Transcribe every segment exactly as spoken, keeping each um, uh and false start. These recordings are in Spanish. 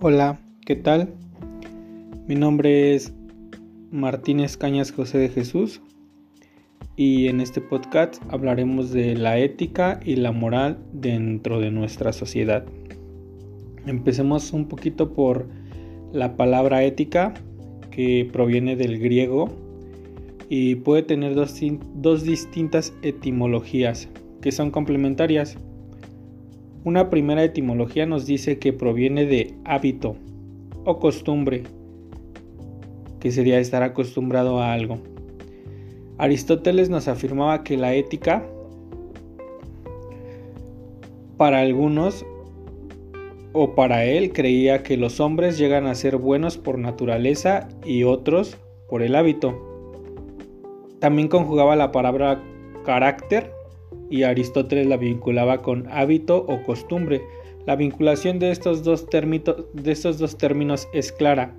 Hola, ¿qué tal? Mi nombre es Martínez Cañas José de Jesús y en este podcast hablaremos de la ética y la moral dentro de nuestra sociedad. Empecemos un poquito por la palabra ética, que proviene del griego y puede tener dos, dos distintas etimologías que son complementarias. Una primera etimología nos dice que proviene de hábito o costumbre, que sería estar acostumbrado a algo. Aristóteles nos afirmaba que la ética, para algunos o para él, creía que los hombres llegan a ser buenos por naturaleza y otros por el hábito. También conjugaba la palabra carácter y Aristóteles la vinculaba con hábito o costumbre. La vinculación de estos dos términos, de estos dos términos es clara.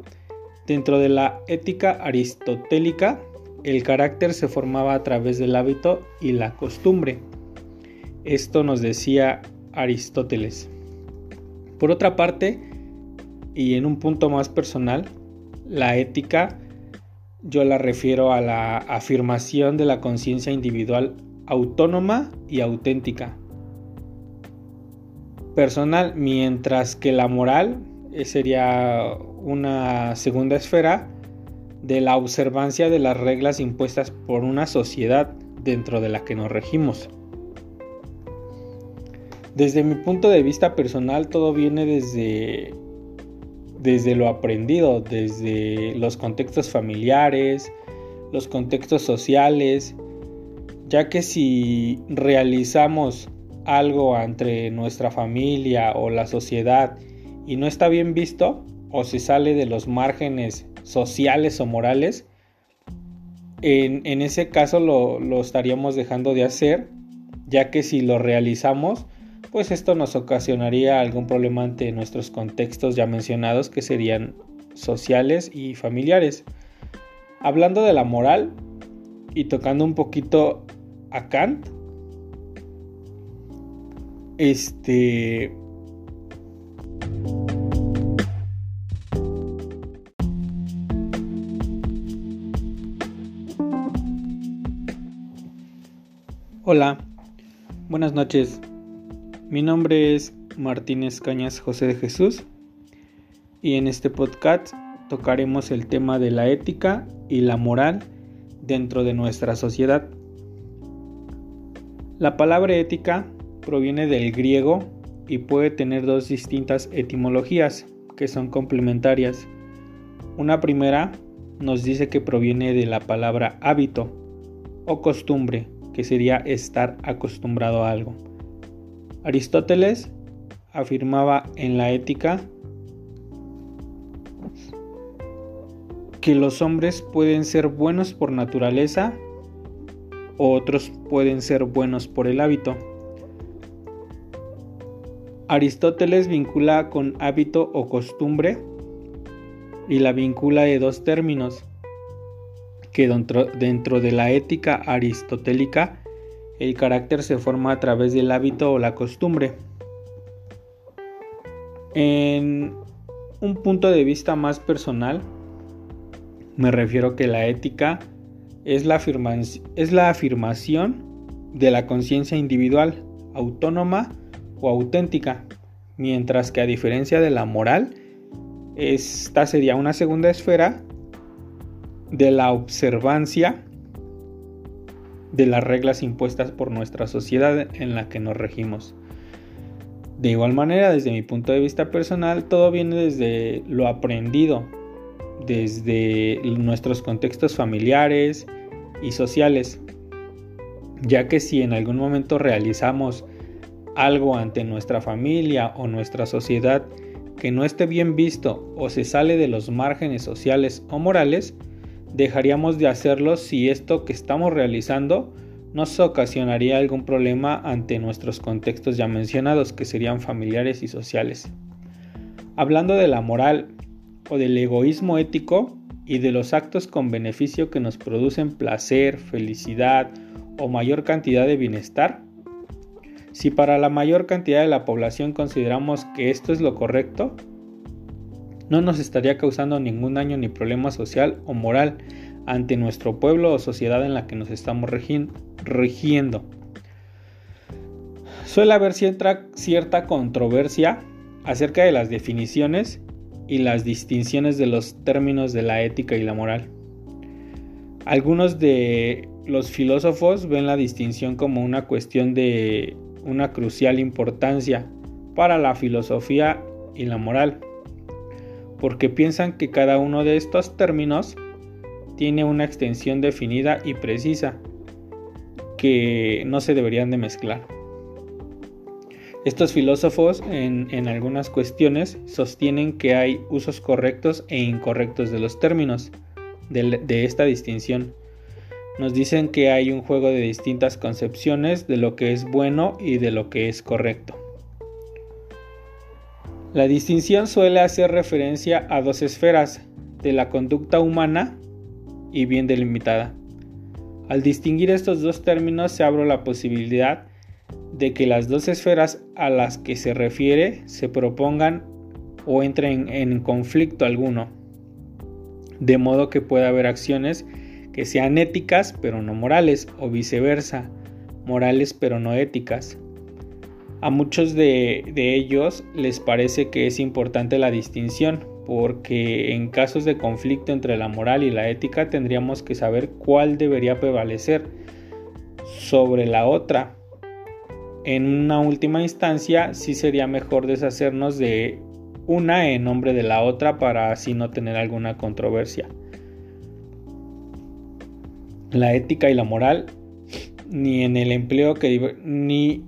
Dentro de la ética aristotélica, el carácter se formaba a través del hábito y la costumbre. Esto nos decía Aristóteles. Por otra parte, y en un punto más personal, la ética yo la refiero a la afirmación de la conciencia individual autónoma y auténtica, personal, mientras que la moral sería una segunda esfera de la observancia de las reglas impuestas por una sociedad dentro de la que nos regimos. Desde mi punto de vista personal, todo viene desde, desde lo aprendido, desde los contextos familiares, los contextos sociales, ya que si realizamos algo entre nuestra familia o la sociedad y no está bien visto o se sale de los márgenes sociales o morales, en, en ese caso lo, lo estaríamos dejando de hacer, ya que si lo realizamos, pues esto nos ocasionaría algún problema ante nuestros contextos ya mencionados, que serían sociales y familiares. Hablando de la moral y tocando un poquito a Kant, este Hola, buenas noches. Mi nombre es Martínez Cañas José de Jesús y en este podcast tocaremos el tema de la ética y la moral dentro de nuestra sociedad. La palabra ética proviene del griego y puede tener dos distintas etimologías que son complementarias. Una primera nos dice que proviene de la palabra hábito o costumbre, que sería estar acostumbrado a algo. Aristóteles afirmaba en la ética que los hombres pueden ser buenos por naturaleza o otros pueden ser buenos por el hábito. Aristóteles vincula con hábito o costumbre y la vincula de dos términos que dentro, dentro de la ética aristotélica el carácter se forma a través del hábito o la costumbre. En un punto de vista más personal, me refiero que la ética es la, afirma, es la afirmación de la conciencia individual autónoma o auténtica, mientras que a diferencia de la moral, esta sería una segunda esfera de la observancia de las reglas impuestas por nuestra sociedad en la que nos regimos. De igual manera, desde mi punto de vista personal, todo viene desde lo aprendido, desde nuestros contextos familiares y sociales, ya que si en algún momento realizamos algo ante nuestra familia o nuestra sociedad que no esté bien visto o se sale de los márgenes sociales o morales, dejaríamos de hacerlo si esto que estamos realizando nos ocasionaría algún problema ante nuestros contextos ya mencionados, que serían familiares y sociales. Hablando de la moral o del egoísmo ético y de los actos con beneficio que nos producen placer, felicidad o mayor cantidad de bienestar, si para la mayor cantidad de la población consideramos que esto es lo correcto, no nos estaría causando ningún daño ni problema social o moral ante nuestro pueblo o sociedad en la que nos estamos rigiendo. Suele haber cierta, cierta controversia acerca de las definiciones y las distinciones de los términos de la ética y la moral. Algunos de los filósofos ven la distinción como una cuestión de una crucial importancia para la filosofía y la moral, porque piensan que cada uno de estos términos tiene una extensión definida y precisa que no se deberían de mezclar. Estos filósofos en, en algunas cuestiones sostienen que hay usos correctos e incorrectos de los términos de, de esta distinción. Nos dicen que hay un juego de distintas concepciones de lo que es bueno y de lo que es correcto. La distinción suele hacer referencia a dos esferas de la conducta humana y bien delimitada. Al distinguir estos dos términos se abre la posibilidad de que las dos esferas a las que se refiere se propongan o entren en conflicto alguno, de modo que pueda haber acciones que sean éticas pero no morales, o viceversa, morales pero no éticas. A muchos de, de ellos les parece que es importante la distinción, porque en casos de conflicto entre la moral y la ética tendríamos que saber cuál debería prevalecer sobre la otra. En una última instancia, sí sería mejor deshacernos de una en nombre de la otra para así no tener alguna controversia. La ética y la moral, ni en el empleo que ni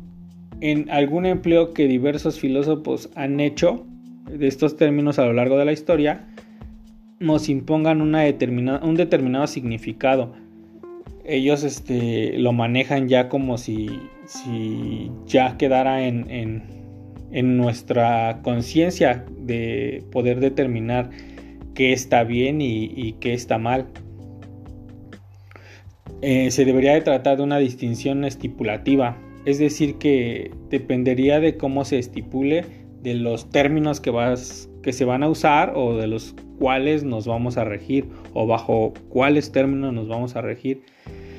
en algún empleo que diversos filósofos han hecho de estos términos a lo largo de la historia, nos impongan una determina, un determinado significado. Ellos este, lo manejan ya como si, si ya quedara en, en, en nuestra conciencia de poder determinar qué está bien y, y qué está mal. Eh, se debería de tratar de una distinción estipulativa, es decir, que dependería de cómo se estipule, de los términos que, vas, que se van a usar o de los cuales nos vamos a regir o bajo cuáles términos nos vamos a regir.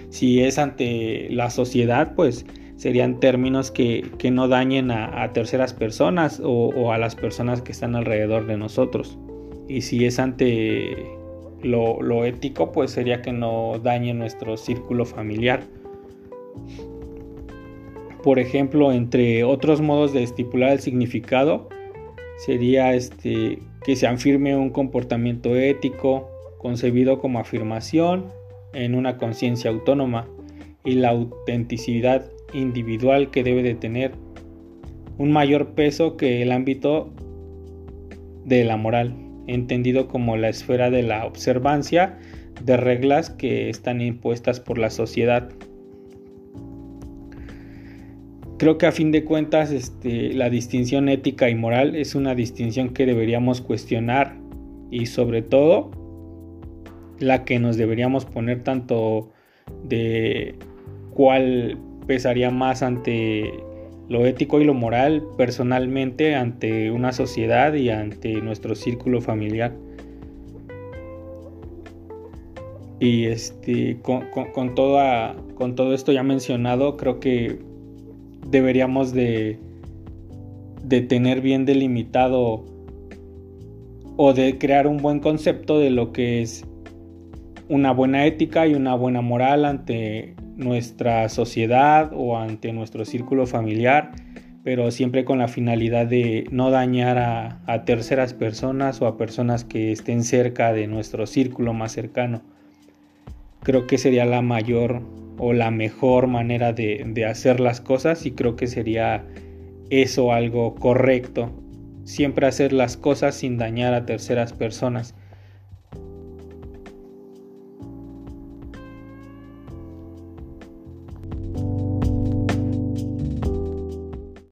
Si es ante la sociedad, pues serían términos que, que no dañen a, a terceras personas o, o a las personas que están alrededor de nosotros. Y si es ante lo, lo ético, pues sería que no dañe nuestro círculo familiar. Por ejemplo, entre otros modos de estipular el significado, sería este, que se afirme un comportamiento ético concebido como afirmación en una conciencia autónoma y la autenticidad individual que debe de tener un mayor peso que el ámbito de la moral, entendido como la esfera de la observancia de reglas que están impuestas por la sociedad. Creo que a fin de cuentas este, la distinción ética y moral es una distinción que deberíamos cuestionar y sobre todo la que nos deberíamos poner tanto de cuál pesaría más ante lo ético y lo moral personalmente ante una sociedad y ante nuestro círculo familiar. Y este, con, con, con, toda, con todo esto ya mencionado, creo que deberíamos de, de tener bien delimitado o de crear un buen concepto de lo que es una buena ética y una buena moral ante nuestra sociedad o ante nuestro círculo familiar, pero siempre con la finalidad de no dañar a, a terceras personas o a personas que estén cerca de nuestro círculo más cercano. Creo que sería la mayor o la mejor manera de, de hacer las cosas, y creo que sería eso algo correcto. Siempre hacer las cosas sin dañar a terceras personas.